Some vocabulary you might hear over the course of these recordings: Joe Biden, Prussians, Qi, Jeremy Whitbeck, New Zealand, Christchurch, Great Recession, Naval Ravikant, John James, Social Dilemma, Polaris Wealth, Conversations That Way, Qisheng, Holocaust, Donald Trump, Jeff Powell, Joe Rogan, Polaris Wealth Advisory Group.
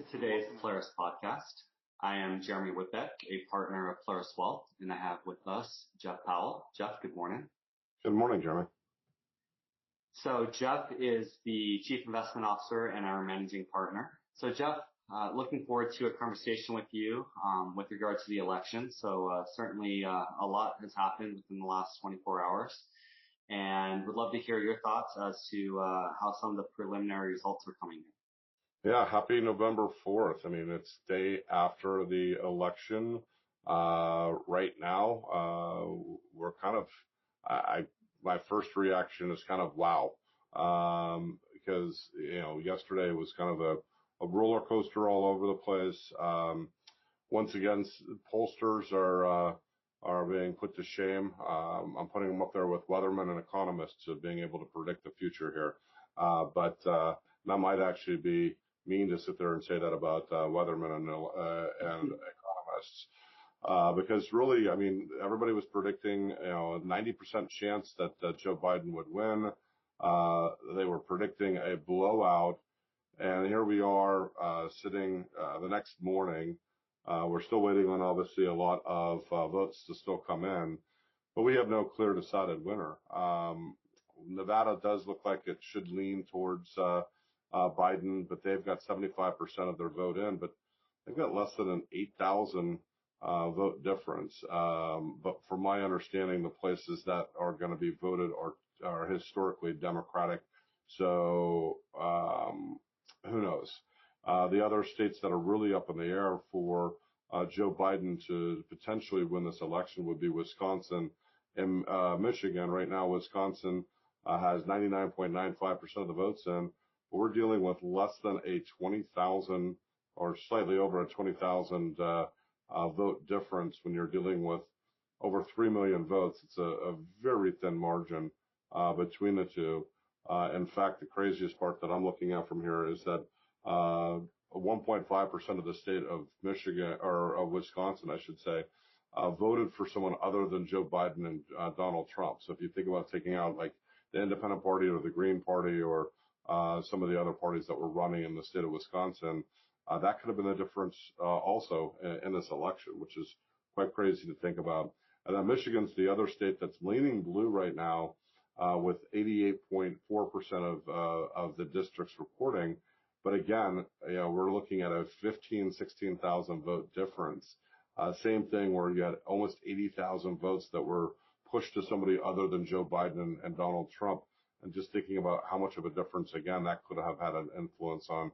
to today's Polaris podcast. I am Jeremy Whitbeck, a partner of Polaris Wealth, and I have with us Jeff Powell. Jeff, good morning. Good morning, Jeremy. So Jeff is the Chief Investment Officer and our managing partner. So Jeff, looking forward to a conversation with you with regard to the election. So certainly a lot has happened within the last 24 hours. And would love to hear your thoughts as to how some of the preliminary results are coming in. Yeah, happy November 4th. I mean, it's day after the election. Right now, we're kind of, my first reaction is kind of wow, because, you know, yesterday was kind of a roller coaster all over the place. Once again, pollsters are being put to shame. I'm putting them up there with weathermen and economists of being able to predict the future here. But that might actually be mean to sit there and say that about weathermen and economists. Because really, I mean, everybody was predicting, you know, a 90% chance that Joe Biden would win. They were predicting a blowout. And here we are sitting the next morning. We're still waiting on, obviously, a lot of votes to still come in, but we have no clear decided winner. Nevada does look like it should lean towards Biden, but they've got 75% of their vote in, but they've got less than an 8,000 vote difference. But from my understanding, the places that are going to be voted are historically Democratic. So who knows? The other states that are really up in the air for Joe Biden to potentially win this election would be Wisconsin and Michigan. Right now, Wisconsin has 99.95% of the votes in, but we're dealing with less than a 20,000 or slightly over a 20,000 vote difference when you're dealing with over 3 million votes. It's a very thin margin between the two. In fact, the craziest part that I'm looking at from here is that 1.5% of the state of Michigan or of Wisconsin, I should say, voted for someone other than Joe Biden and Donald Trump. So if you think about taking out like the Independent Party or the Green Party or some of the other parties that were running in the state of Wisconsin, that could have been the difference also in this election, which is quite crazy to think about. And then Michigan's the other state that's leaning blue right now with 88.4% of the districts reporting. But again, you know, we're looking at a 15,000, 16,000 vote difference. Same thing where you had almost 80,000 votes that were pushed to somebody other than Joe Biden and Donald Trump. And just thinking about how much of a difference, again, that could have had an influence on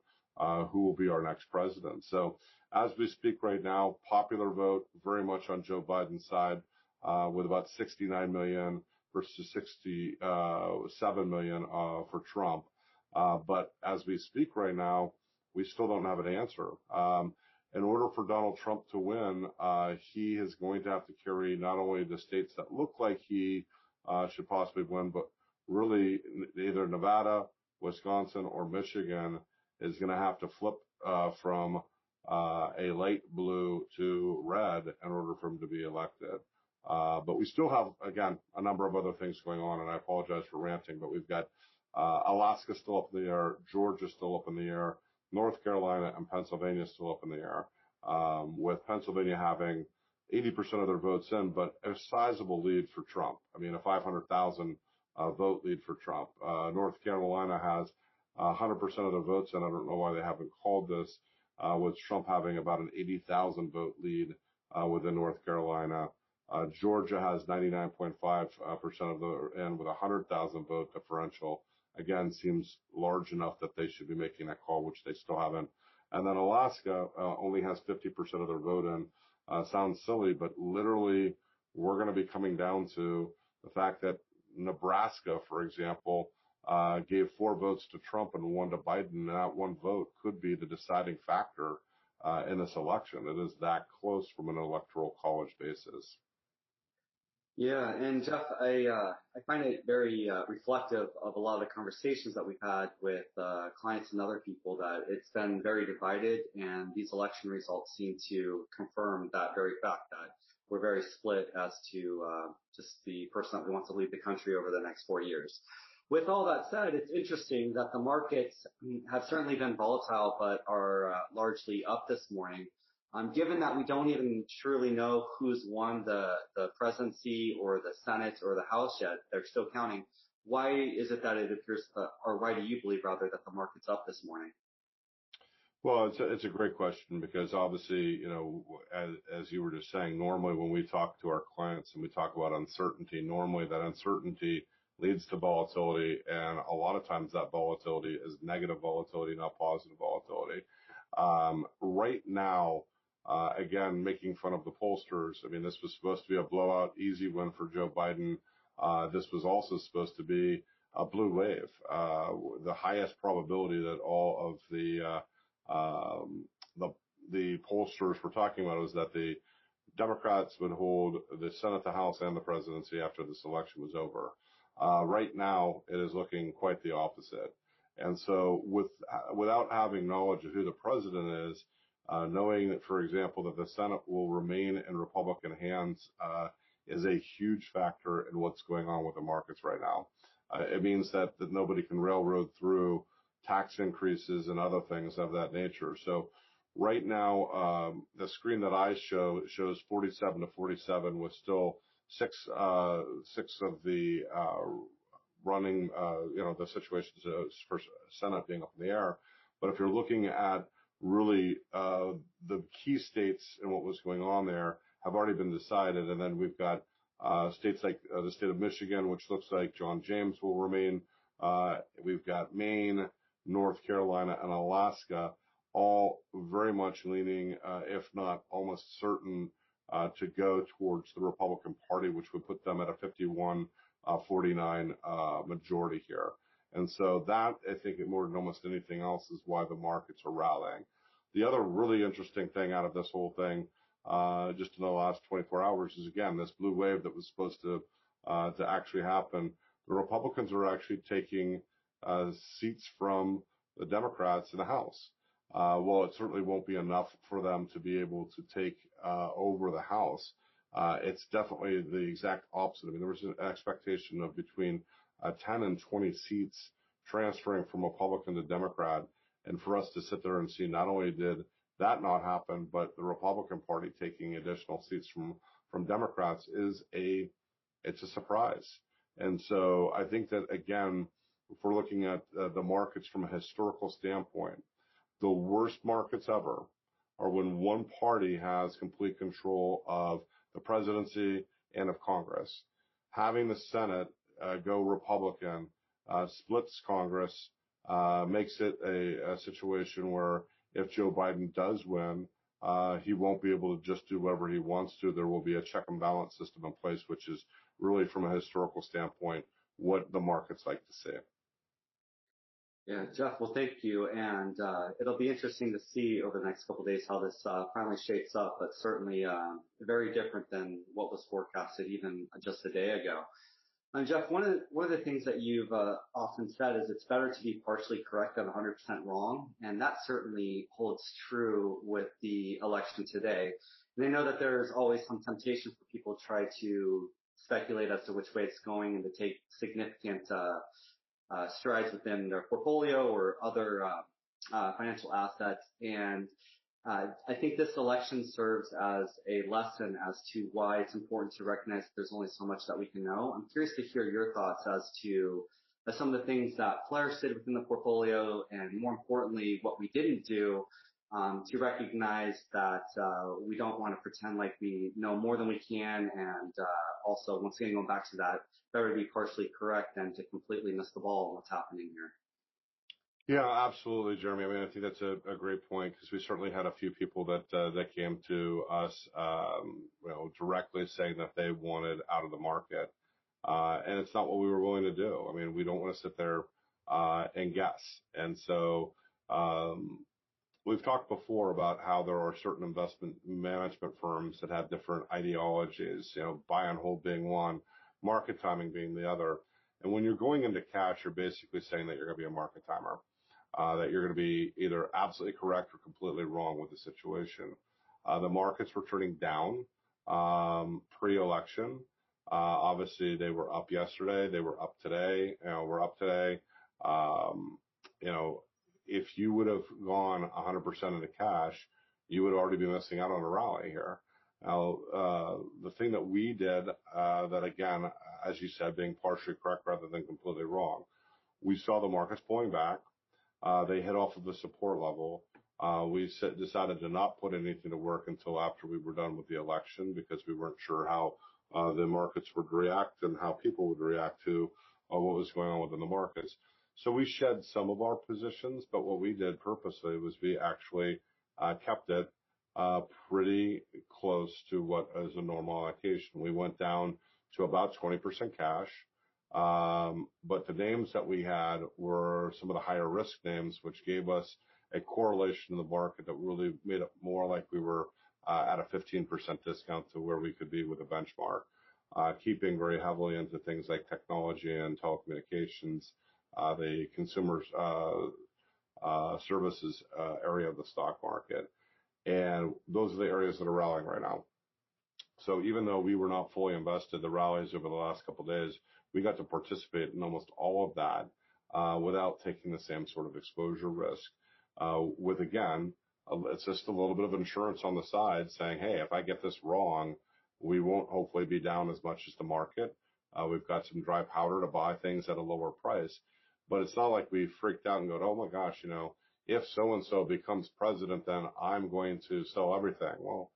who will be our next president. So as we speak right now, popular vote very much on Joe Biden's side with about 69 million versus 67 million for Trump. But as we speak right now, we still don't have an answer. In order for Donald Trump to win, he is going to have to carry not only the states that look like he should possibly win, but really either Nevada, Wisconsin, or Michigan is going to have to flip from a light blue to red in order for him to be elected. But we still have, again, a number of other things going on, and I apologize for ranting, but we've got Alaska still up in the air, Georgia still up in the air, North Carolina and Pennsylvania still up in the air, with Pennsylvania having 80% of their votes in, but a sizable lead for Trump. I mean, a 500,000 vote lead for Trump. North Carolina has 100% of their votes in. I don't know why they haven't called this, with Trump having about an 80,000 vote lead within North Carolina. Georgia has 99.5% of the end with 100,000 vote differential. Again, seems large enough that they should be making that call, which they still haven't. And then Alaska only has 50% of their vote in. Sounds silly, but literally we're going to be coming down to the fact that Nebraska, for example, gave 4 votes to Trump and 1 to Biden. And that 1 vote could be the deciding factor in this election. It is that close from an electoral college basis. Yeah, and Jeff, I find it very reflective of a lot of the conversations that we've had with clients and other people that it's been very divided, and these election results seem to confirm that very fact that we're very split as to just the person that we want to lead the country over the next 4 years. With all that said, it's interesting that the markets have certainly been volatile, but are largely up this morning. Given that we don't even truly know who's won the presidency or the Senate or the House yet, they're still counting. Why is it that it appears, or why do you believe rather that the market's up this morning? Well, it's a great question because obviously, you know, as you were just saying, normally when we talk to our clients and we talk about uncertainty, normally that uncertainty leads to volatility, and a lot of times that volatility is negative volatility, not positive volatility. Right now, again, making fun of the pollsters, I mean, this was supposed to be a blowout, easy win for Joe Biden. This was also supposed to be a blue wave, the highest probability that all of the pollsters were talking about was that the Democrats would hold the Senate, the House, and the presidency after this election was over. Right now, it is looking quite the opposite. And so without having knowledge of who the president is, knowing that, for example, that the Senate will remain in Republican hands is a huge factor in what's going on with the markets right now. It means that nobody can railroad through tax increases and other things of that nature. So right now, the screen that I show shows 47 to 47 with still six of the running, you know, the situations for Senate being up in the air. But if you're looking at really the key states and what was going on there have already been decided. And then we've got states like the state of Michigan, which looks like John James will remain. We've got Maine, North Carolina, and Alaska, all very much leaning, if not almost certain, to go towards the Republican Party, which would put them at a 51-49 majority here. And so that, I think, more than almost anything else, is why the markets are rallying. The other really interesting thing out of this whole thing, just in the last 24 hours, is, again, this blue wave that was supposed to actually happen. The Republicans are actually taking seats from the Democrats in the House. Well, it certainly won't be enough for them to be able to take over the House. It's definitely the exact opposite. I mean, there was an expectation of between 10 and 20 seats transferring from Republican to Democrat. And for us to sit there and see not only did that not happen, but the Republican Party taking additional seats from Democrats is it's a surprise. And so I think that, again, if we're looking at the markets from a historical standpoint, the worst markets ever are when one party has complete control of the presidency and of Congress. Having the Senate go Republican splits Congress, makes it a situation where if Joe Biden does win, he won't be able to just do whatever he wants to. There will be a check and balance system in place, which is really, from a historical standpoint, what the markets like to see. Yeah, Jeff, well, thank you. And it'll be interesting to see over the next couple of days how this finally shapes up, but certainly very different than what was forecasted even just a day ago. And Jeff, one of the things that you've often said is it's better to be partially correct than 100% wrong, and that certainly holds true with the election today. And I know that there's always some temptation for people to try to speculate as to which way it's going and to take significant strides within their portfolio or other financial assets. And I think this election serves as a lesson as to why it's important to recognize that there's only so much that we can know. I'm curious to hear your thoughts as to some of the things that Flaris did within the portfolio and, more importantly, what we didn't do to recognize that we don't want to pretend like we know more than we can, and also, once again, going back to that, better to be partially correct than to completely miss the ball on what's happening here. Yeah, absolutely, Jeremy. I mean, I think that's a great point, because we certainly had a few people that came to us, you know, directly saying that they wanted out of the market, and it's not what we were willing to do. I mean, we don't want to sit there and guess, and so. We've talked before about how there are certain investment management firms that have different ideologies, you know, buy and hold being one, market timing being the other. And when you're going into cash, you're basically saying that you're going to be a market timer, that you're going to be either absolutely correct or completely wrong with the situation. The markets were turning down pre-election. Obviously, they were up yesterday. They were up today. We're up today. If you would have gone 100% of the cash, you would already be missing out on a rally here. Now, the thing that we did, that again, as you said, being partially correct rather than completely wrong, we saw the markets pulling back. They hit off of the support level. We decided to not put anything to work until after we were done with the election because we weren't sure how the markets would react and how people would react to what was going on within the markets. So we shed some of our positions, but what we did purposely was we actually kept it pretty close to what is a normal allocation. We went down to about 20% cash, but the names that we had were some of the higher risk names, which gave us a correlation in the market that really made it more like we were at a 15% discount to where we could be with a benchmark, keeping very heavily into things like technology and telecommunications, the consumer services area of the stock market. And those are the areas that are rallying right now. So even though we were not fully invested, the rallies over the last couple of days, we got to participate in almost all of that without taking the same sort of exposure risk. With, again, it's just a little bit of insurance on the side saying, hey, if I get this wrong, we won't hopefully be down as much as the market. We've got some dry powder to buy things at a lower price. But it's not like we freaked out and go, oh, my gosh, if so-and-so becomes president, then I'm going to sell everything. Well,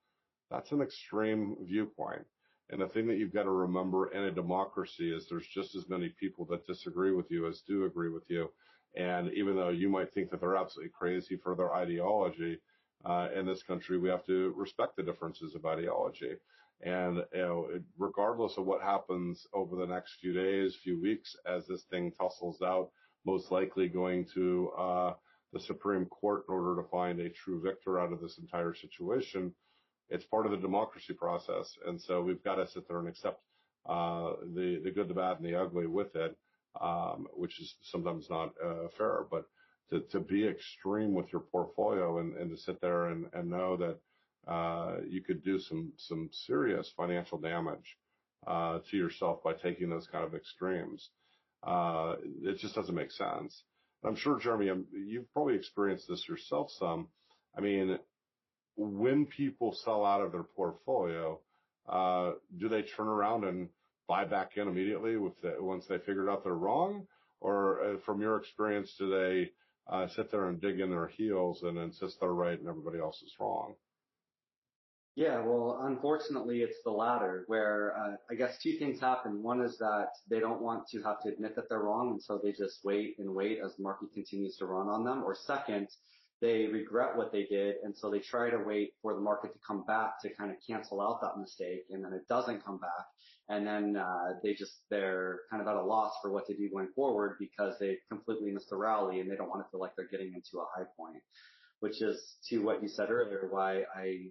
that's an extreme viewpoint. And the thing that you've got to remember in a democracy is there's just as many people that disagree with you as do agree with you. And even though you might think that they're absolutely crazy for their ideology, in this country, we have to respect the differences of ideology. And regardless of what happens over the next few days, few weeks, as this thing tussles out, most likely going to the Supreme Court in order to find a true victor out of this entire situation, it's part of the democracy process. And so we've got to sit there and accept the good, the bad, and the ugly with it, which is sometimes not fair. But to be extreme with your portfolio and to sit there and know that you could do some serious financial damage to yourself by taking those kind of extremes, it just doesn't make sense. And I'm sure, Jeremy, you've probably experienced this yourself some. I mean, when people sell out of their portfolio, do they turn around and buy back in immediately once they figured out they're wrong? Or from your experience, do they sit there and dig in their heels and insist they're right and everybody else is wrong? Yeah, well, unfortunately, it's the latter, where I guess two things happen. One is that they don't want to have to admit that they're wrong, and so they just wait and wait as the market continues to run on them. Or second, they regret what they did, and so they try to wait for the market to come back to kind of cancel out that mistake, and then it doesn't come back, and then they're kind of at a loss for what to do going forward because they completely missed the rally, and they don't want to feel like they're getting into a high point, which is to what you said earlier, why I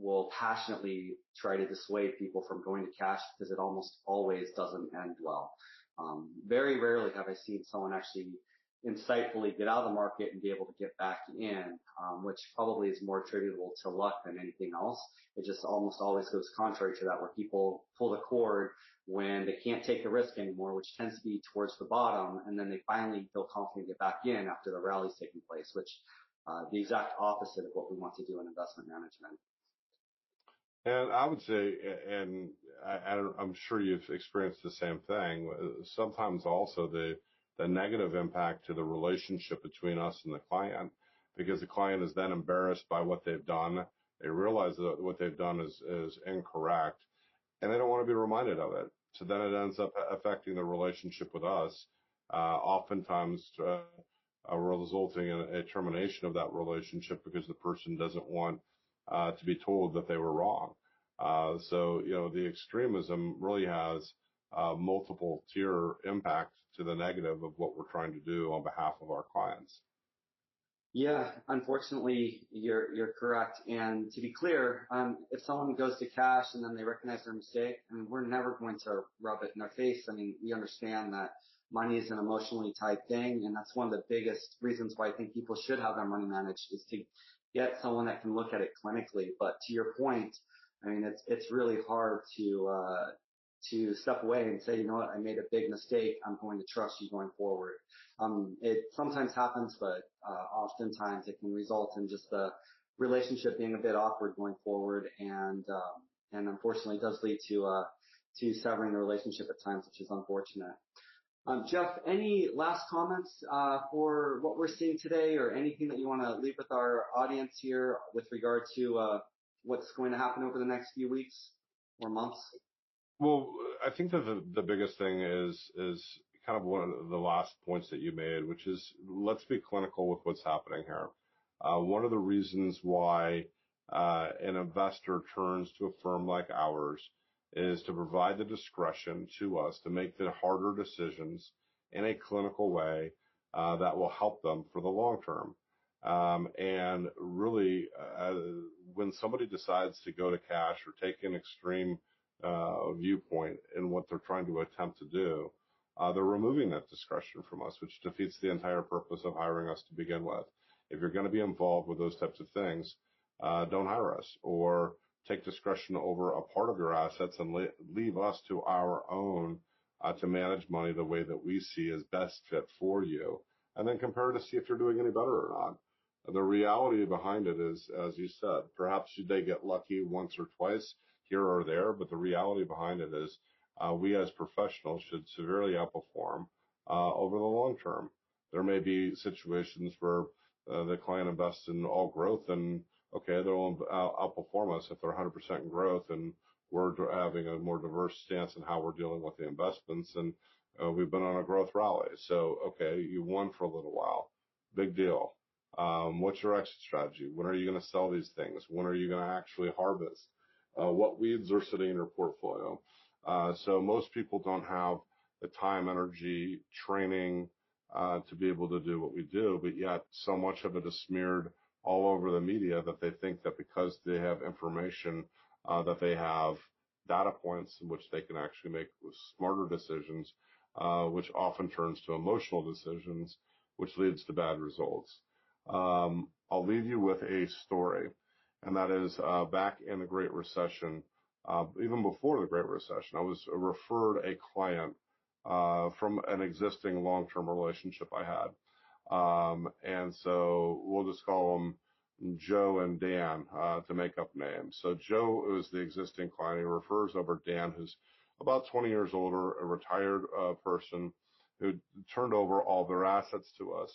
will passionately try to dissuade people from going to cash because it almost always doesn't end well. Very rarely have I seen someone actually insightfully get out of the market and be able to get back in, which probably is more attributable to luck than anything else. It just almost always goes contrary to that, where people pull the cord when they can't take the risk anymore, which tends to be towards the bottom, and then they finally feel confident to get back in after the rally's taking place, which the exact opposite of what we want to do in investment management. And I would say, and I'm sure you've experienced the same thing, sometimes also the negative impact to the relationship between us and the client, because the client is then embarrassed by what they've done. They realize that what they've done is incorrect, and they don't want to be reminded of it. So then it ends up affecting the relationship with us, oftentimes resulting in a termination of that relationship because the person doesn't want to be told that they were wrong. So the extremism really has multiple tier impact to the negative of what we're trying to do on behalf of our clients. Yeah, unfortunately, you're correct. And to be clear, if someone goes to cash and then they recognize their mistake, we're never going to rub it in their face. We understand that money is an emotionally tied thing, and that's one of the biggest reasons why I think people should have their money managed, is to get someone that can look at it clinically. But to your point, it's really hard to to step away and say, you know what, I made a big mistake. I'm going to trust you going forward. It sometimes happens, but oftentimes it can result in just the relationship being a bit awkward going forward, and unfortunately does lead to severing the relationship at times, which is unfortunate. Jeff, any last comments for what we're seeing today, or anything that you want to leave with our audience here with regard to what's going to happen over the next few weeks or months? Well, I think that the biggest thing is kind of one of the last points that you made, which is let's be clinical with what's happening here. One of the reasons why an investor turns to a firm like ours is to provide the discretion to us to make the harder decisions in a clinical way that will help them for the long term. And really, when somebody decides to go to cash or take an extreme viewpoint in what they're trying to attempt to do, they're removing that discretion from us, which defeats the entire purpose of hiring us to begin with. If you're going to be involved with those types of things, don't hire us or take discretion over a part of your assets and leave us to our own to manage money the way that we see is best fit for you, and then compare to see if you're doing any better or not. The reality behind it is, as you said, perhaps they get lucky once or twice here or there, but the reality behind it is we as professionals should severely outperform over the long term. There may be situations where the client invests in all growth, and okay, they'll outperform us if they're 100% in growth, and we're having a more diverse stance in how we're dealing with the investments, and we've been on a growth rally. So, okay, you won for a little while. Big deal. What's your exit strategy? When are you going to sell these things? When are you going to actually harvest? What weeds are sitting in your portfolio? So most people don't have the time, energy, training, to be able to do what we do, but yet so much of it is smeared all over the media that they think that because they have information, that they have data points in which they can actually make smarter decisions, which often turns to emotional decisions, which leads to bad results. I'll leave you with a story, and that is back in the Great Recession, even before the Great Recession, I was referred a client from an existing long-term relationship I had. And so we'll just call them Joe and Dan to make up names. So Joe is the existing client. He refers over Dan, who's about 20 years older, a retired person who turned over all their assets to us.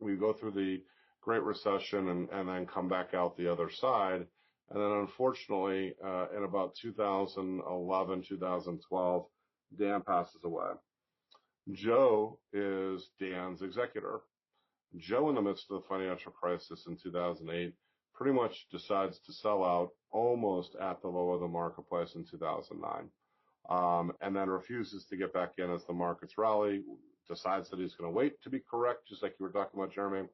We go through the Great Recession and then come back out the other side. And then unfortunately, in about 2011, 2012, Dan passes away. Joe is Dan's executor. Joe, in the midst of the financial crisis in 2008, pretty much decides to sell out almost at the low of the marketplace in 2009, and then refuses to get back in as the markets rally, decides that he's going to wait to be correct, just like you were talking about, Jeremy,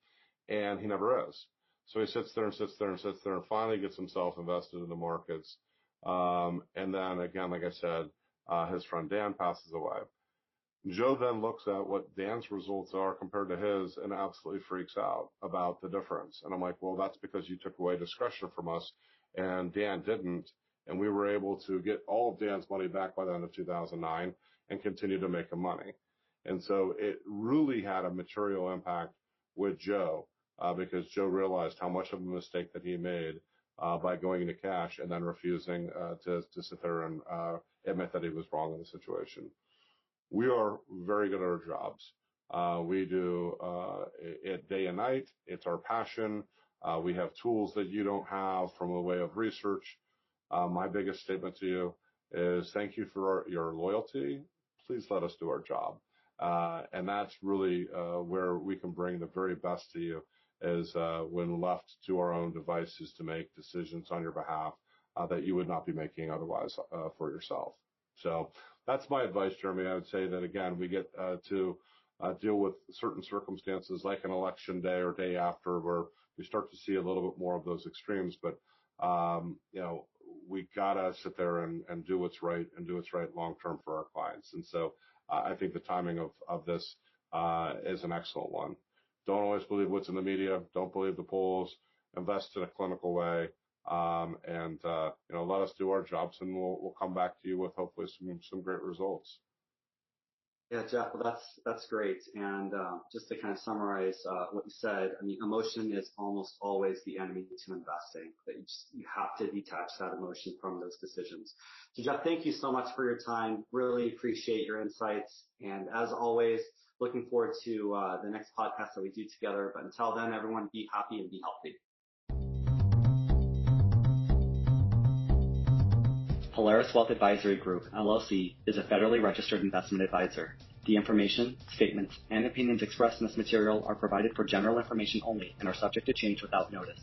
and he never is. So he sits there and sits there and sits there and finally gets himself invested in the markets. And then again, like I said, his friend Dan passes away. Joe then looks at what Dan's results are compared to his and absolutely freaks out about the difference. And I'm like, well, that's because you took away discretion from us and Dan didn't. And we were able to get all of Dan's money back by the end of 2009 and continue to make him money. And so it really had a material impact with Joe because Joe realized how much of a mistake that he made by going into cash and then refusing to sit there and admit that he was wrong in the situation. We are very good at our jobs. We do it day and night. It's our passion. We have tools that you don't have from a way of research. My biggest statement to you is thank you for your loyalty. Please let us do our job. And that's really where we can bring the very best to you is when left to our own devices to make decisions on your behalf that you would not be making otherwise for yourself. So that's my advice, Jeremy. I would say that, again, we get to deal with certain circumstances like an election day or day after where we start to see a little bit more of those extremes. But, you know, we got to sit there and do what's right and do what's right long term for our clients. And so I think the timing of this is an excellent one. Don't always believe what's in the media. Don't believe the polls. Invest in a clinical way. Let us do our jobs, and we'll come back to you with hopefully some great results. Yeah, Jeff, well, that's great. And just to kind of summarize what you said, I mean, emotion is almost always the enemy to investing. But you have to detach that emotion from those decisions. So, Jeff, thank you so much for your time. Really appreciate your insights. And as always, looking forward to the next podcast that we do together. But until then, everyone, be happy and be healthy. Polaris Wealth Advisory Group, LLC, is a federally registered investment advisor. The information, statements, and opinions expressed in this material are provided for general information only and are subject to change without notice.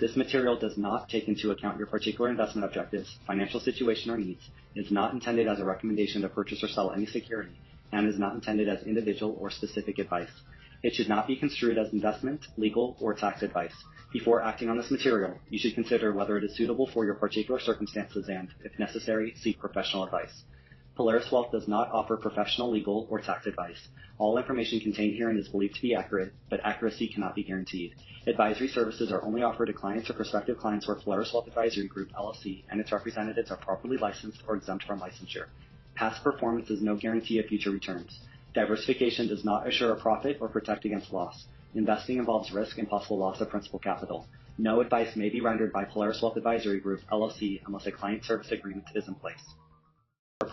This material does not take into account your particular investment objectives, financial situation, or needs, is not intended as a recommendation to purchase or sell any security, and is not intended as individual or specific advice. It should not be construed as investment, legal, or tax advice. Before acting on this material, you should consider whether it is suitable for your particular circumstances and, if necessary, seek professional advice. Polaris Wealth does not offer professional, legal, or tax advice. All information contained herein is believed to be accurate, but accuracy cannot be guaranteed. Advisory services are only offered to clients or prospective clients where Polaris Wealth Advisory Group, LLC, and its representatives are properly licensed or exempt from licensure. Past performance is no guarantee of future returns. Diversification does not assure a profit or protect against loss. Investing involves risk and possible loss of principal capital. No advice may be rendered by Polaris Wealth Advisory Group, LLC, unless a client service agreement is in place.